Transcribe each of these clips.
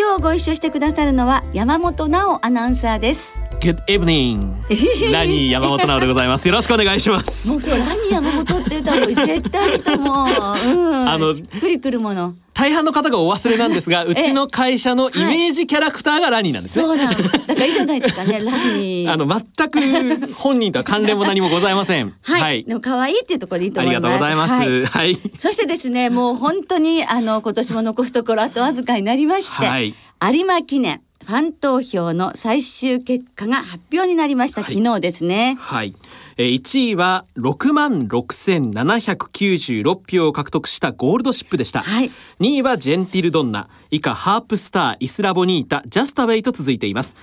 今日ご一緒してくださるのは山本直アナウンサーです。 Good evening ラニー山本直でございます。よろしくお願いします。もうそうラニー山本って言ったら絶対ともしっくりくるもの。大半の方がお忘れなんですがうちの会社のイメージキャラクターがラニーなんですね、はい、そうなんだから以上ないですかねラニー全く本人とは関連も何もございませんはい、はい、でも可愛いっていうところでいいと思います。ありがとうございます、はいはい、そしてですねもう本当に今年も残すところあとわずかになりまして、はい、有馬記念ファン投票の最終結果が発表になりました、はい、昨日ですね、はい。1位は 66,796 票を獲得したゴールドシップでした、はい、2位はジェンティルドンナ以下ハープスター、イスラボニータ、ジャスタウェイと続いています。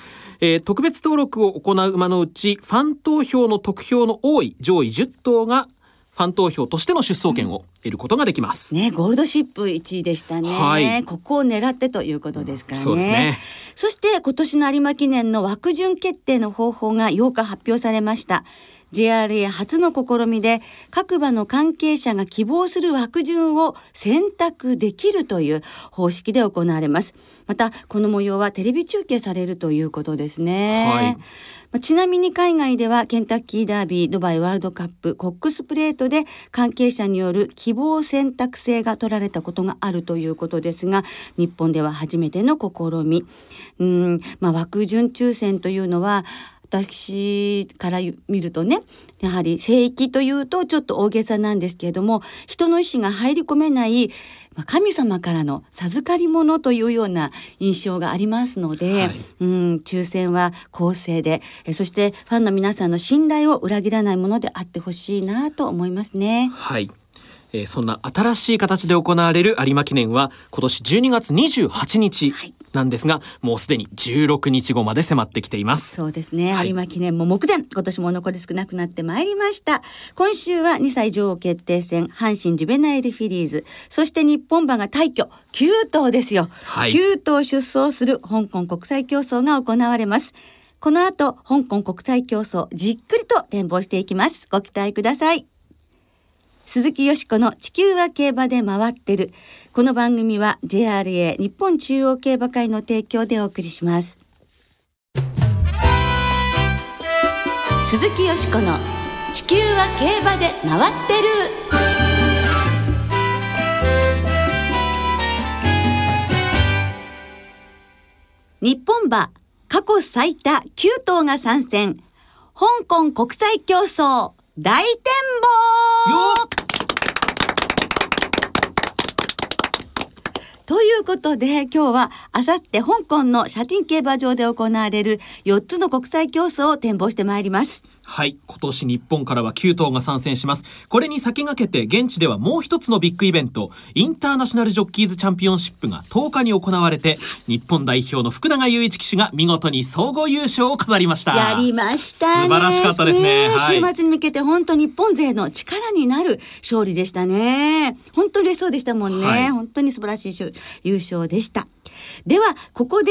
特別登録を行う馬のうちファン投票の得票の多い上位10頭がファン投票としての出走権を得ることができます、うんね、ゴールドシップ1位でしたね、はい、ここを狙ってということですからね、うん、そうですね。そして今年の有馬記念の枠順決定の方法が8日発表されました。JRA 初の試みで各馬の関係者が希望する枠順を選択できるという方式で行われます。またこの模様はテレビ中継されるということですね、はい。ちなみに海外ではケンタッキーダービー、ドバイワールドカップ、コックスプレートで関係者による希望選択制が取られたことがあるということですが日本では初めての試み。枠順抽選というのは私から見るとねやはり聖域というとちょっと大げさなんですけれども人の意思が入り込めない神様からの授かり物というような印象がありますので、はい、抽選は公正でそしてファンの皆さんの信頼を裏切らないものであってほしいなと思いますね、はい。そんな新しい形で行われる有馬記念は今年12月28日なんですが、はい、もうすでに16日後まで迫ってきています。そうですね、はい、有馬記念も目前今年も残り少なくなってまいりました。今週は2歳女王決定戦阪神ジュベナイルフィリーズそして日本馬が大挙9頭ですよ、はい、9頭出走する香港国際競争が行われます。この後香港国際競争じっくりと展望していきます。ご期待ください。鈴木よしこの地球は競馬で回ってる。この番組は JRA 日本中央競馬会の提供でお送りします。鈴木よしこの地球は競馬で回ってる。日本馬過去最多9頭が参戦。香港国際競争大展望よということで今日はあさって香港のシャティン競馬場で行われる4つの国際競争を展望してまいります。はい、今年日本からは9頭が参戦します。これに先駆けて現地ではもう一つのビッグイベントインターナショナルジョッキーズチャンピオンシップが10日に行われて日本代表の福永祐一騎手が見事に総合優勝を飾りました。やりましたね。素晴らしかったですね、はい、週末に向けて本当に日本勢の力になる勝利でしたね。本当に嬉しそうでしたもんね、はい、本当に素晴らしい優勝でした。ではここで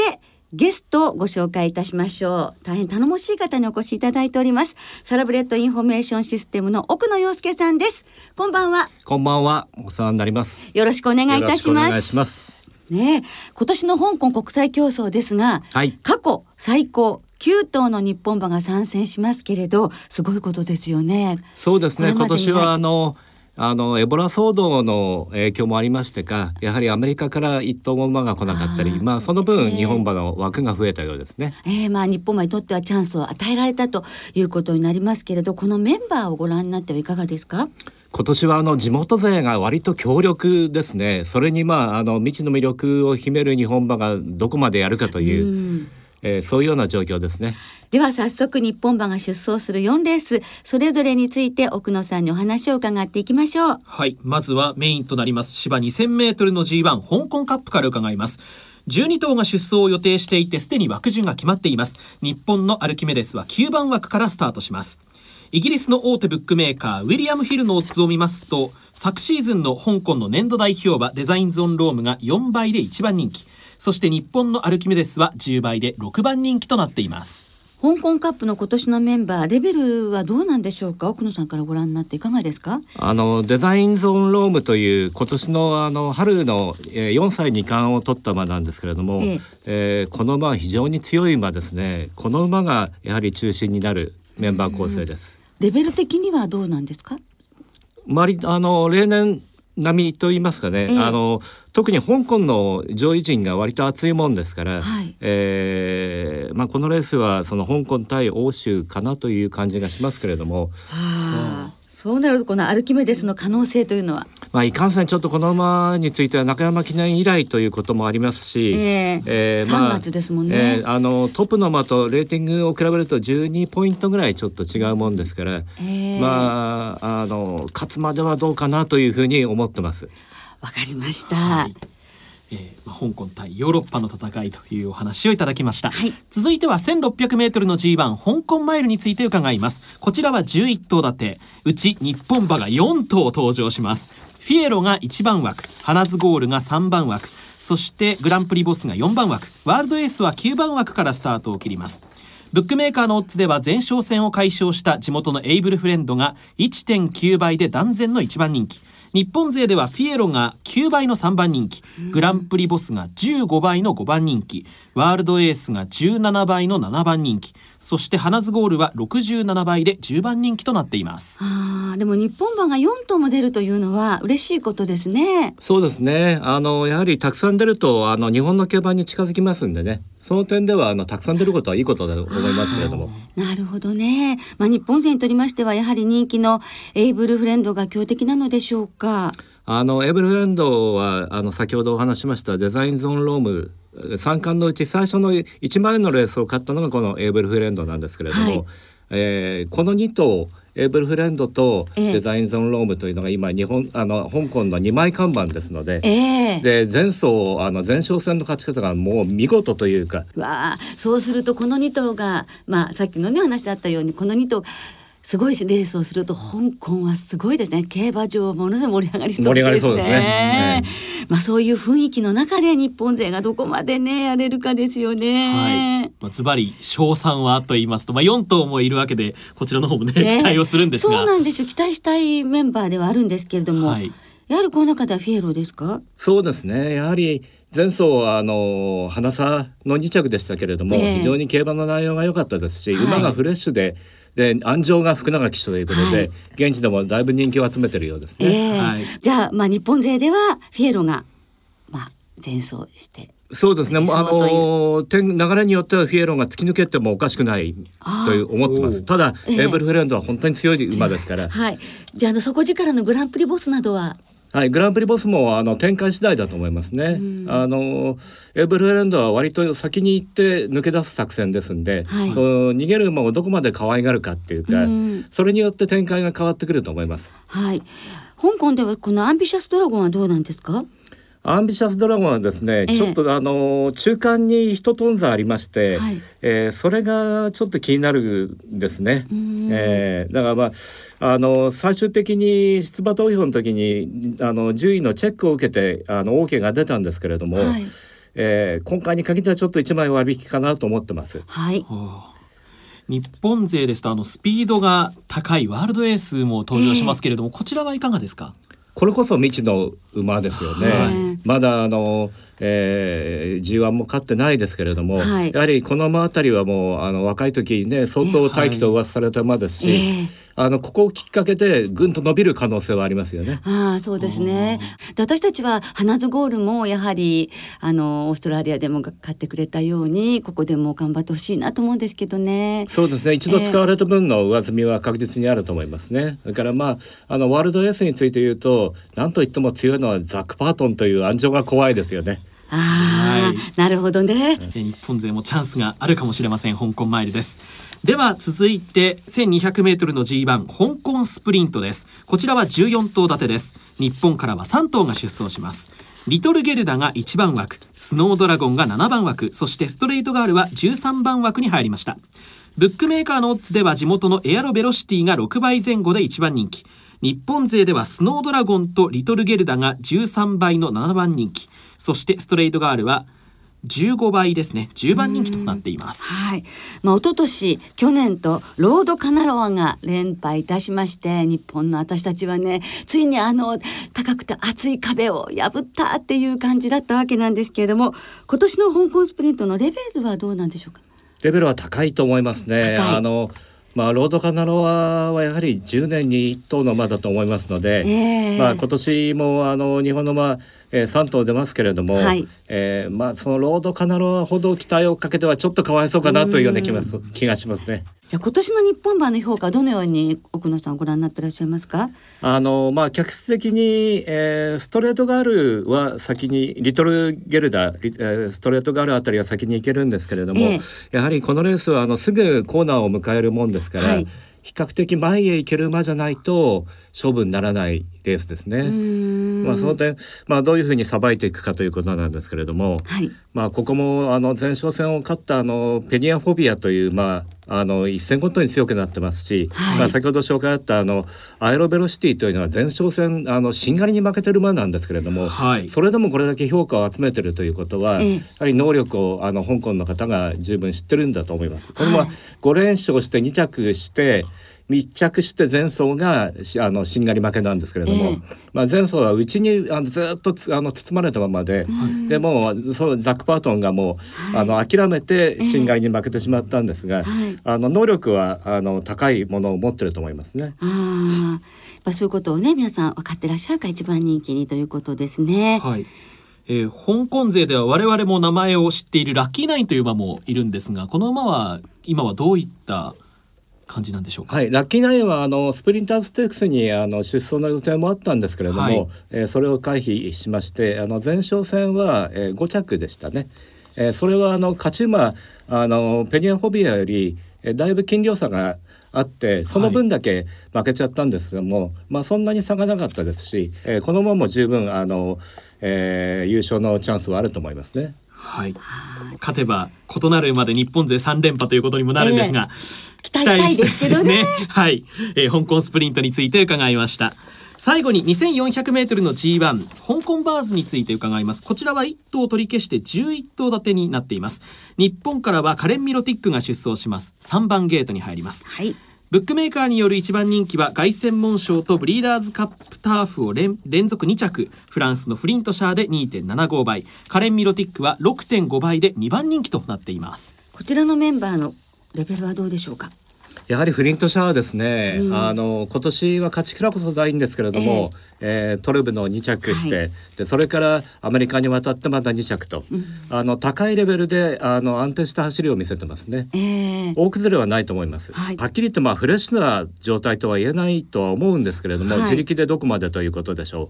ゲストをご紹介いたしましょう。大変頼もしい方にお越しいただいております。サラブレッドインフォメーションシステムの奥野陽介さんです。こんばんは。こんばんは、お世話になります。よろしくお願いいたします。よろしくお願いします、ね、今年の香港国際競争ですが、はい、過去最高9頭の日本馬が参戦しますけれどすごいことですよね。そうですね、今年はエボラ騒動の影響もありましてかやはりアメリカから一頭も馬が来なかったりその分日本馬の枠が増えたようですね、日本馬にとってはチャンスを与えられたということになりますけれどこのメンバーをご覧になってはいかがですか？今年は地元勢が割と強力ですね。それに未知の魅力を秘める日本馬がどこまでやるかという、そういうような状況ですね。では早速日本馬が出走する4レースそれぞれについて奥野さんにお話を伺っていきましょう。はい、まずはメインとなります芝 2000m の G1 香港カップから伺います。12頭が出走を予定していて、すでに枠順が決まっています。日本のアルキメデスは9番枠からスタートします。イギリスの大手ブックメーカーウィリアムヒルのオッズを見ますと、昨シーズンの香港の年度代表馬デザインズオンロームが4倍で1番人気、そして日本のアルキメデスは10倍で6番人気となっています。香港カップの今年のメンバーレベルはどうなんでしょうか。奥野さんからご覧になっていかがですか。デザインズオンロームという今年 の春の4歳2冠を取った馬なんですけれども、この馬は非常に強い馬ですね。この馬がやはり中心になるメンバー構成です。レベル的にはどうなんですか。例年並みと言いますかね、特に香港の上位陣が割と厚いもんですから、このレースはその香港対欧州かなという感じがしますけれども、そうなるとこのアルキメデスの可能性というのは、いかんせんちょっとこの馬については中山記念以来ということもありますし、3月ですもんね。トップの馬とレーティングを比べると12ポイントぐらいちょっと違うもんですから、勝つまではどうかなというふうに思ってます。わかりました、香港対ヨーロッパの戦いというお話をいただきました、続いては 1600m の G1 香港マイルについて伺います。こちらは11頭立て、うち日本馬が4頭登場します。フィエロが1番枠、花津ゴールが3番枠、そしてグランプリボスが4番枠、ワールドエースは9番枠からスタートを切ります。ブックメーカーのオッズでは前哨戦を解消した地元のエイブルフレンドが 1.9 倍で断然の1番人気、日本勢ではフィエロが9倍の3番人気、グランプリボスが15倍の5番人気、ワールドエースが17倍の7番人気、そして花津ゴールは67倍で10番人気となっています。でも日本馬が4頭も出るというのは嬉しいことですね。そうですね、やはりたくさん出ると日本の競馬に近づきますんでね、その点ではたくさん出ることはいいことだと思いますけれども。なるほどね、日本勢にとりましてはやはり人気のエイブルフレンドが強敵なのでしょうか。エイブルフレンドは先ほどお話しましたデザインズオンローム3冠のうち最初の1万円のレースを勝ったのがこのエイブルフレンドなんですけれども、この2頭エイブルフレンドとデザインゾーンロームというのが今香港の2枚看板ですの で前哨戦の勝ち方がもう見事というか、そうするとこの2頭が、さっきの話だったようにこの2頭すごいレースをすると香港はすごいですね。競馬場ものすごい盛り上がりそうですね。そういう雰囲気の中で日本勢がどこまでねやれるかですよね。ズバリ賞賛はと言いますと、4頭もいるわけでこちらの方もね期待をするんですが、そうなんですよ。期待したいメンバーではあるんですけれども、やはりこの中ではフィエロですか。そうですね、やはり前走は花差の2着でしたけれども、非常に競馬の内容が良かったですし、馬がフレッシュで鞍上が福永騎手ということで、現地でもだいぶ人気を集めてるようですね。じゃあ、日本勢ではフィエロが、前走してそうですね、流れによってはフィエロが突き抜けてもおかしくないという思ってます。ただエイブルフレンドは本当に強い馬ですから、じゃあ底力のグランプリボスなどは、グランプリボスも展開次第だと思いますね。エイブルフレンドは割と先に行って抜け出す作戦ですんで、その逃げる馬をどこまで可愛がるかっていうか、それによって展開が変わってくると思います。香港ではこのアンビシャスドラゴンはどうなんですか。アンビシャスドラゴンはですね、ちょっと中間に一トン差ありまして、それがちょっと気になるんですね。だから最終的に出馬投票の時に10位のチェックを受けてOK が出たんですけれども、今回に限ってはちょっと1枚割引かなと思ってます。日本勢ですとスピードが高いワールドエースも登場しますけれども、こちらはいかがですか。これこそ未知の馬ですよね。まだG1 も勝ってないですけれども、やはりこの馬あたりはもう若い時にね相当大器と噂された馬ですし、ここをきっかけでぐんと伸びる可能性はありますよね。そうですね。で私たちは花津ゴールもやはりオーストラリアでも買ってくれたようにここでも頑張ってほしいなと思うんですけどね。そうですね、一度使われた分の上積みは確実にあると思いますね。だからワールドエースについて言うと何といっても強いのはザック・パートンという鞍上が怖いですよね。なるほどね。日本勢もチャンスがあるかもしれません。香港マイルです。では続いて 1200m の G1 香港スプリントです。こちらは14頭立てです。日本からは3頭が出走します。リトルゲルダが1番枠、スノードラゴンが7番枠、そしてストレイトガールは13番枠に入りました。ブックメーカーのオッズでは地元のエアロベロシティが6倍前後で1番人気。日本勢ではスノードラゴンとリトルゲルダが13倍の7番人気。そしてストレイトガールは15倍ですね、10番人気となっています。はい、一昨年去年とロードカナロアが連覇いたしまして、日本の私たちはね、ついに高くて厚い壁を破ったっていう感じだったわけなんですけれども、今年の香港スプリントのレベルはどうなんでしょうか。レベルは高いと思いますね。ロードカナロアはやはり10年に1頭の馬だと思いますので、今年も日本の馬、3頭出ますけれども、そのロードカナロアほど期待をかけてはちょっとかわいそうかなというような気がしますね。じゃあ今年の日本馬の評価はどのように奥野さんご覧になっていらっしゃいますか。客室的に、ストレートガールは先にリトルゲルダ、ストレートガールあたりは先に行けるんですけれども、やはりこのレースはすぐコーナーを迎えるもんですから、比較的前へ行ける馬じゃないと勝負にならないレースですね。その点、どういうふうにさばいていくかということなんですけれども、ここも前哨戦を勝ったペニアフォビアという、一戦ごとに強くなってますし、先ほど紹介あったアエロベロシティというのは前哨戦しんがりに負けてる馬なんですけれども、それでもこれだけ評価を集めてるということは、やはり能力を香港の方が十分知ってるんだと思います。これは5連勝して2着して密着して前走がしんがり負けなんですけれども、前走はうちにずっと包まれたままで、でもザック・パートンがもう諦めてしんがりに負けてしまったんですが、能力は高いものを持ってると思いますね。そういうことをね、皆さん分かってらっしゃるか一番人気にということですね。香港勢では我々も名前を知っているラッキーナインという馬もいるんですが、この馬は今はどういった感じなんでしょうか。ラッキーナインはスプリンターズステークスに出走の予定もあったんですけれども、それを回避しまして、前哨戦は、5着でしたね。それは勝ち馬ペニアフォビアより、だいぶ斤量差があって、その分だけ負けちゃったんですけども、そんなに差がなかったですし、この馬も十分優勝のチャンスはあると思いますね。勝てば異なるまで日本勢3連覇ということにもなるんですが、期待したいですけどね。香港スプリントについて伺いました。最後に 2400m の G1 香港バーズについて伺います。こちらは1頭取り消して11頭立てになっています。日本からはカレン・ミロティックが出走します。3番ゲートに入ります。ブックメーカーによる1番人気は凱旋門賞とブリーダーズカップターフを連続2着、フランスのフリントシャーで 2.75 倍、カレン・ミロティックは 6.5 倍で2番人気となっています。こちらのメンバーのレベルはどうでしょうか。やはりフリントシャーですね。今年は勝ちきらこそないんですけれども、トルブの2着して、でそれからアメリカに渡ってまた2着と、高いレベルで安定した走りを見せてますね。大崩れはないと思います。はっきり言ってフレッシュな状態とは言えないとは思うんですけれども、自力でどこまでということでしょ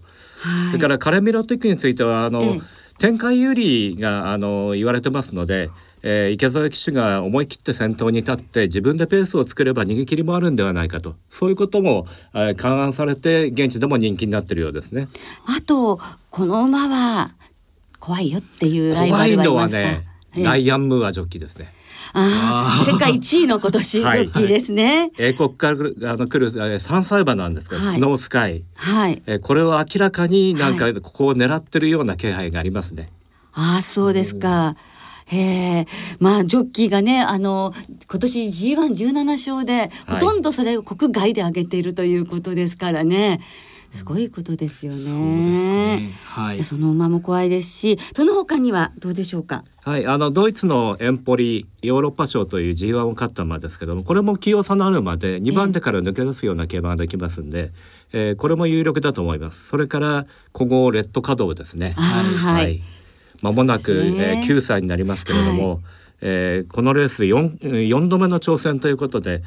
う。それからカレミロティックについては展開有利が言われてますので、池添騎手が思い切って先頭に立って自分でペースを作れば逃げ切りもあるんではないかと、そういうことも、勘案されて現地でも人気になっているようですね。あとこの馬は怖いよっていうライバルはいますか。怖いのはね、ライアンムーアジョッキーですね。世界1位の今年ジョッキーですね。英国から来る3歳馬なんですけど、スノースカイ、これは明らかになんかここを狙ってるような気配がありますね。そうですか。ジョッキーがね、今年 G117 勝で、ほとんどそれを国外で上げているということですからね、すごいことですよね。じゃあその馬も怖いですし、その他にはどうでしょうか。ドイツのエンポリヨーロッパ賞という G1 を勝った馬ですけども、これも器用さのある馬で2番手から抜け出すような競馬ができますんで、これも有力だと思います。それから古豪レッドカドウですね。まもなく、9歳になりますけれども、このレース 4度目の挑戦ということで、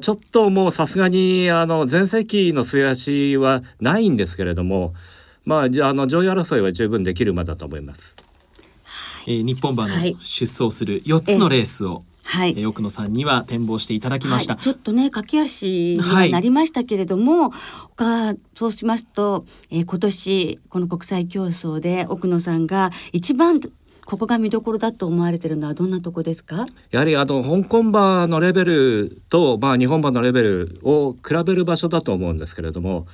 ちょっともうさすがに全盛期の末脚はないんですけれども、上位争いは十分できる馬だと思います。日本馬の出走する4つのレースをはい、奥野さんには展望していただきました、はい、ちょっとね駆け足になりましたけれども、はい、そうしますと、今年この国際競争で奥野さんが一番ここが見どころだと思われているのはどんなとこですか？やはり香港馬のレベルと、日本馬のレベルを比べる場所だと思うんですけれども、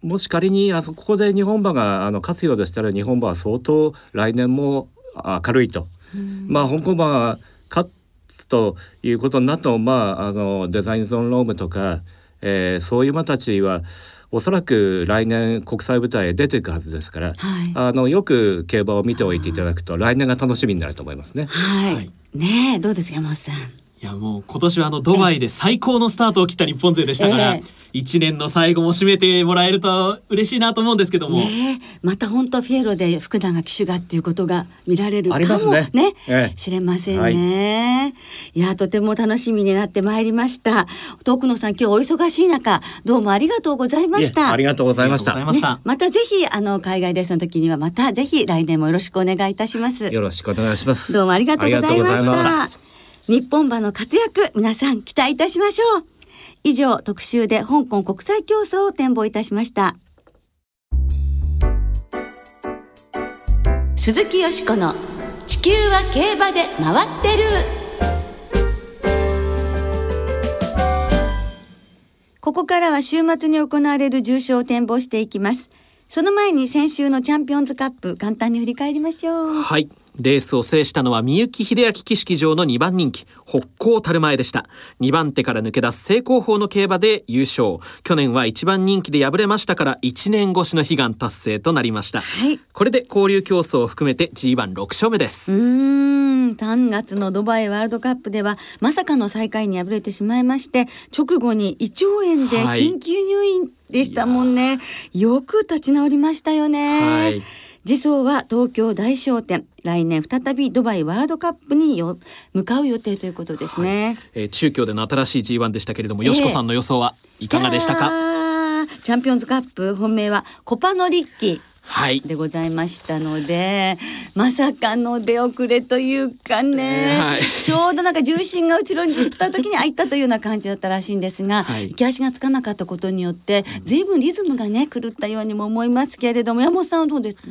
もし仮にここで日本馬が勝つようでしたら、日本馬は相当来年も明るいと、香港馬が勝つということになると、デザインゾーンロームとか、そういう馬たちはおそらく来年国際舞台へ出ていくはずですから、はい、よく競馬を見ておいていただくと来年が楽しみになると思いますね。はい、はい、ねえ、どうですか山本さん。いやもう今年はドバイで最高のスタートを切った日本勢でしたから、1年の最後も締めてもらえると嬉しいなと思うんですけども、ね、また本当フィエロで福永騎手がっていうことが見られるかもね、知れませんね、はい、いやとても楽しみになってまいりました。奥野さん今日お忙しい中どうもありがとうございました。ありがとうございました、ね、またぜひ海外レースの時にはまたぜひ来年もよろしくお願いいたします。よろしくお願いします。どうもありがとうございました。日本馬の活躍皆さん期待いたしましょう。以上、特集で香港国際競争を展望いたしました。鈴木よしこの地球は競馬で回ってる。ここからは週末に行われる重賞を展望していきます。その前に先週のチャンピオンズカップ、簡単に振り返りましょう。はい。レースを制したのは三幸秀明騎式場の2番人気北光たる前でした。2番手から抜け出す正攻法の競馬で優勝。去年は1番人気で敗れましたから1年越しの悲願達成となりました、はい、これで交流競争を含めて G16 勝目です。3月のドバイワールドカップではまさかの最下位に敗れてしまいまして、直後に胃腸炎で緊急入院でしたもんね、はい、よく立ち直りましたよね、はい。次走は東京大賞典、来年再びドバイワールドカップに向かう予定ということですね、はい。中京での新しい G1 でしたけれども、よしこさんの予想はいかがでしたか？チャンピオンズカップ本命はコパノリッキでございましたので、はい、まさかの出遅れというかね、はい、ちょうど重心が後ろに行った時に入ったというような感じだったらしいんですが、はい、行き足がつかなかったことによって随分リズムがね狂ったようにも思いますけれども、山本さんはどうですか？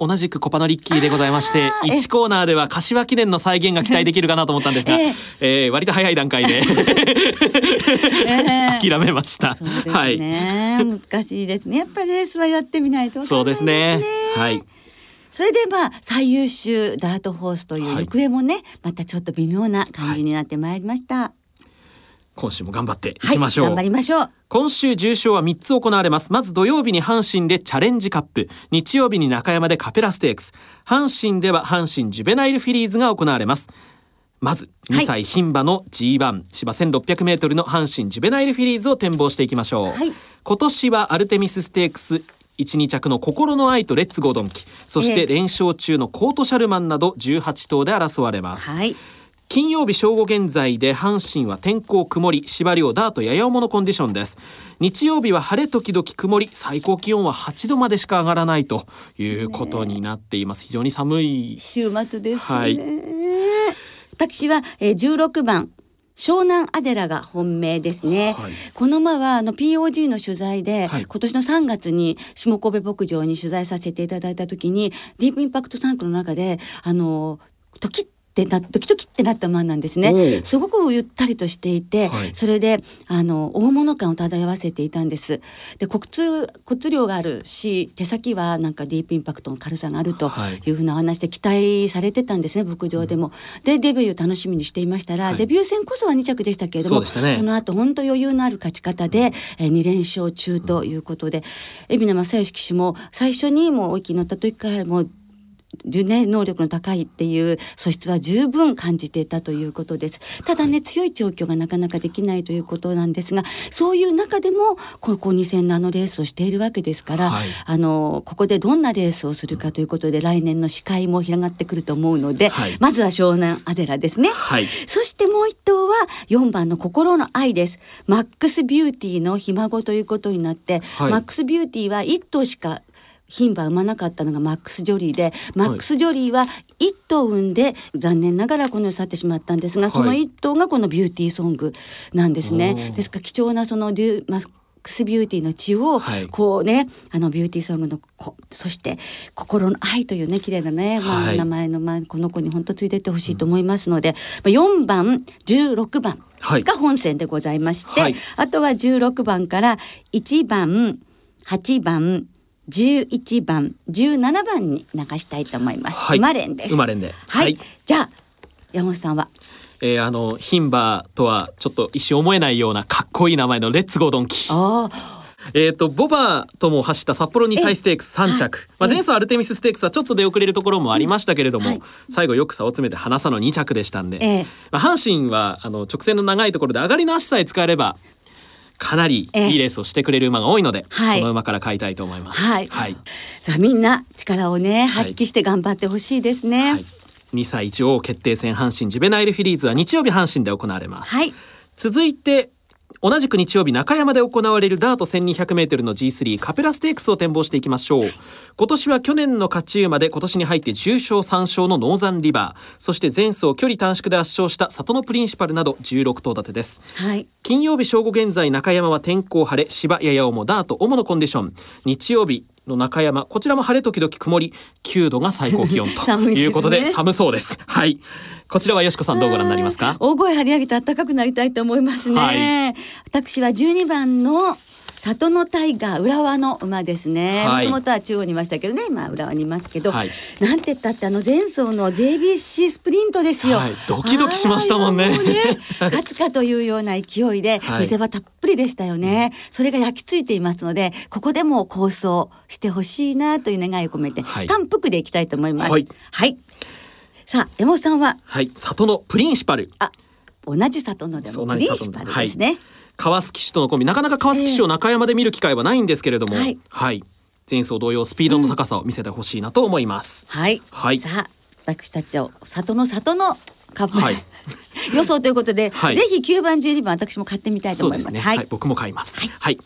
同じくコパノリッキーでございまして、1コーナーでは柏記念の再現が期待できるかなと思ったんですが、割と早い段階で諦めました。そうですね、はい、難しいですね。やっぱりレースはやってみないと分からないですね。そうですね、はい。それで最優秀ダートホースという行方もね、はい、またちょっと微妙な感じになってまいりました、はい。今週も頑張っていきましょう、はい、頑張りましょう。今週重賞は3つ行われます。まず土曜日に阪神でチャレンジカップ、日曜日に中山でカペラステークス、阪神では阪神ジュベナイルフィリーズが行われます。まず2歳牝馬の G1 芝 1600m の阪神ジュベナイルフィリーズを展望していきましょう、はい。今年はアルテミスステークス 1,2 着の心の愛とレッツゴードンキ、そして連勝中のコートシャルマンなど18頭で争われます、はい。金曜日正午現在で阪神は天候曇り、芝量ダートやや重のコンディションです。日曜日は晴れ時々曇り、最高気温は8度までしか上がらないということになっています、ね、非常に寒い週末ですね、はい、私は16番湘南アデラが本命ですね、はい。この馬はPOG の取材で、はい、今年の3月に下神戸牧場に取材させていただいたときにディープインパクト3区の中でドキドキってなった馬なんですね。すごくゆったりとしていて、はい、それで大物感を漂わせていたんです。で骨量があるし手先はディープインパクトの軽さがあるというふうな話で期待されてたんですね、牧場でも、うん。でデビューを楽しみにしていましたら、はい、デビュー戦こそは2着でしたけれども ね、その後本当余裕のある勝ち方で、2連勝中ということで、海老名正義騎手も最初にもう大きく乗った時からもう能力の高いっていう素質は十分感じていたということです。ただね、強い調教がなかなかできないということなんですが、そういう中でもここ2戦のレースをしているわけですから、はい、ここでどんなレースをするかということで、来年の視界も広がってくると思うので、はい、まずは湘南アデラですね、はい。そしてもう一頭は4番の心の愛です。マックスビューティーのひ孫ということになって、はい、マックスビューティーは1頭しか牝馬産まなかったのがマックス・ジョリーで、マックス・ジョリーは1頭産んで残念ながらこの世を去ってしまったんですが、その1頭がこのビューティーソングなんですね、はい、ですから貴重なそのマックス・ビューティーの血をこうね、はい、ビューティーソングの子、そして心の愛というね綺麗なね、はい、名前の、この子に本当ついていってほしいと思いますので、4番16番が本戦でございまして、はい、あとは16番から1番8番11番17番に流したいと思います、はい、馬連です、馬連で、はいはい、じゃあ山本さんは、牝馬とはちょっと一瞬思えないようなかっこいい名前のレッツゴードンキー、ボバとも走った札幌2歳ステークス3着、前走アルテミスステークスはちょっと出遅れるところもありましたけれども、はい、最後よく差を詰めて離さの2着でしたんで、阪神は直線の長いところで上がりの足さえ使えればかなりいいレースをしてくれる馬が多いので、はい、この馬から買いたいと思います、はいはい、さあみんな力をね発揮して頑張ってほしいですね、はい、2歳1王決定戦阪神ジュベナイルフィリーズは日曜日阪神で行われます、はい、続いて同じく日曜日中山で行われるダート 1200m の G3 カペラステークスを展望していきましょう。今年は去年の勝ち馬で今年に入って重賞3勝のノーザンリバー、そして前走距離短縮で圧勝した里のプリンシパルなど16頭立てです、はい、金曜日正午現在中山は天候晴れ、芝やや重ダート主のコンディション、日曜日の中山こちらも晴れ時々曇り、9度が最高気温ということで寒そうです、はい、こちらはよしこさんどうご覧になりますか。大声張り上げて暖かくなりたいと思いますね、はい、私は12番の里のタイガー、浦和の馬ですね、もともとは中央にいましたけどね、今浦和にいますけど、はい、なんて言ったって前走の JBC スプリントですよ、はい、ドキドキしましたもん ね、 もうね勝つかというような勢いで、はい、見せ場たっぷりでしたよね、それが焼き付いていますのでここでも構想してほしいなという願いを込めて、はい、単幅でいきたいと思います、はい、はい、さあ山本さんは、はい、里のプリンシパル、あ、同じ里のでもプリンシパルですね、はい、川崎市とのコンビ、なかなか川崎市を中山で見る機会はないんですけれども、はいはい、前走同様スピードの高さを見せてほしいなと思います、うん、はい、はい、さあ私たちを里のカップ、はい、予想ということで、はい、ぜひ9番12番私も買ってみたいと思います。そうですね、はいはい、僕も買います、はいはい、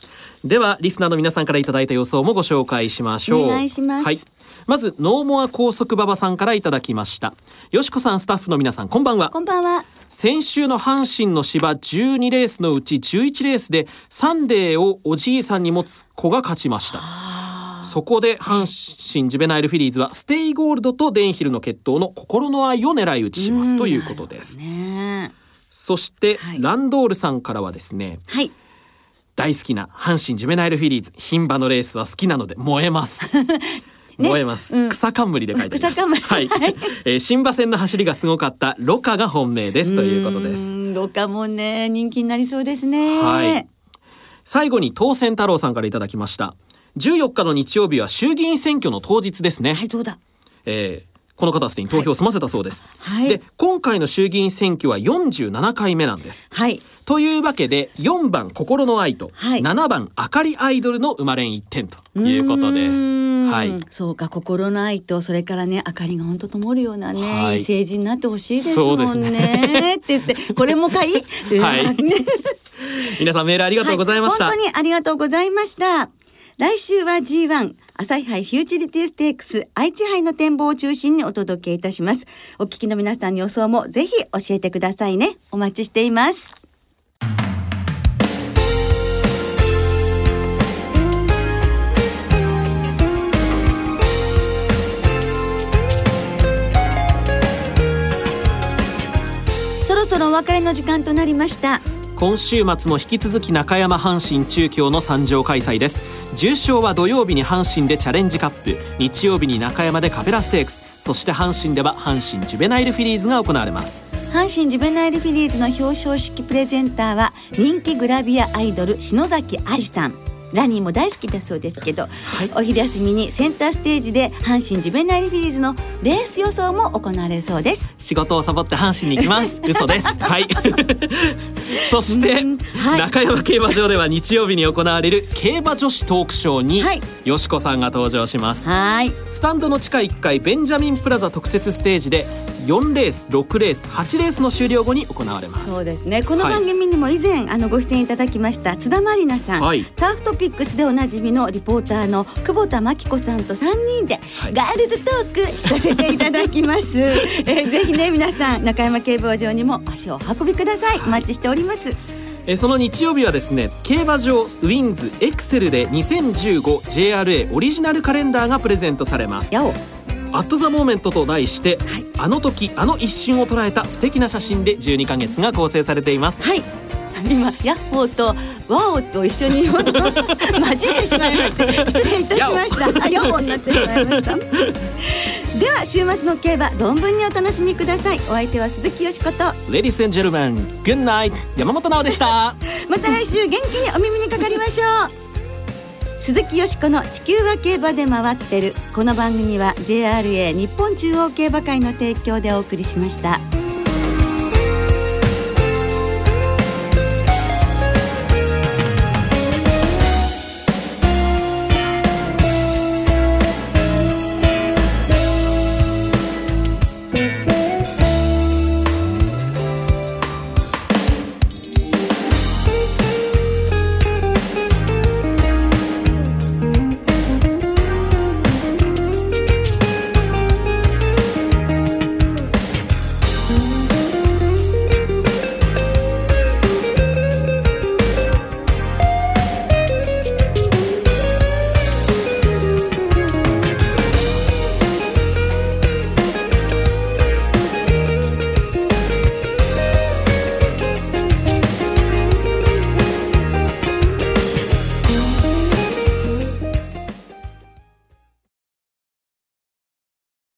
ではリスナーの皆さんからいただいた予想もご紹介しましょう。お願いします、はい、まずノーモア高速馬場さんからいただきました。よしこさんスタッフの皆さんこんばんは。こんばんは。先週の阪神の芝12レースのうち11レースでサンデーをおじいさんに持つ子が勝ちました。そこで阪神ジュベナイルフィリーズはステイゴールドとデンヒルの決闘の心の愛を狙い撃ちしますということです、ね、そして、はい、ランドールさんからはですね、はい、大好きな阪神ジュベナイルフィリーズ、牝馬のレースは好きなので燃えますね、燃えます、うん、草冠で書いてあります。はい、新馬戦の走りがすごかったロカが本命ですということです。ロカもね人気になりそうですね、はい、最後に当選太郎さんからいただきました。14日の日曜日は衆議院選挙の当日ですね、はい、どうだ、この方はすでに投票を済ませたそうです、はい、で今回の衆議院選挙は47回目なんです、はい、というわけで4番心の愛と7番あかりアイドルの生まれん1点ということです。はい、そうか、心の愛とそれからね明かりが本当灯るようなね、はい、いい政治になってほしいですもん ね、 そうですねって言ってこれもかいって、はい、皆さんメールありがとうございました、はい、本当にありがとうございました。来週は G1 朝日杯フューチュリティステークス愛知杯の展望を中心にお届けいたします。お聞きの皆さんの予想もぜひ教えてくださいね。お待ちしています。そろそろお別れの時間となりました。今週末も引き続き中山阪神中京の3場開催です。重賞は土曜日に阪神でチャレンジカップ、日曜日に中山でカペラステークス、そして阪神では阪神ジュベナイルフィリーズが行われます。阪神ジュベナイルフィリーズの表彰式プレゼンターは人気グラビアアイドル篠崎愛さん、ラニーも大好きだそうですけど、はい、お昼休みにセンターステージで阪神ジュベナイルフィリーズのレース予想も行われるそうです。仕事をサボって阪神に行きます嘘です、はい、そして、はい、中山競馬場では日曜日に行われる競馬女子トークショーに、はい、よしこさんが登場します。はい、スタンドの地下1階ベンジャミンプラザ特設ステージで4レース6レース8レースの終了後に行われます。そうですね、この番組にも以前、はい、ご出演いただきました津田まりなさん、はい、ターフトピックスでおなじみのリポーターの久保田真紀子さんと3人でガールズトークさせていただきます、ぜひね皆さん中山競馬場にも足をお運びください。お待ちしております。その日曜日はですね、競馬場ウィンズエクセルで 2015JRA オリジナルカレンダーがプレゼントされます。やおアットザモーメントと題して、はい、あの時あの一瞬を捉えた素敵な写真で12ヶ月が構成されています。はい、今ヤッホーとワオと一緒に混じってしまいまして失礼いたしました。ヤッホーになってしまいました。では週末の競馬存分にお楽しみください。お相手は鈴木よしこと Ladies and Gentlemen Good night 山本直でしたまた来週元気にお耳にかかりましょう。鈴木よしこの地球は競馬で回ってる。この番組は JRA 日本中央競馬会の提供でお送りしました。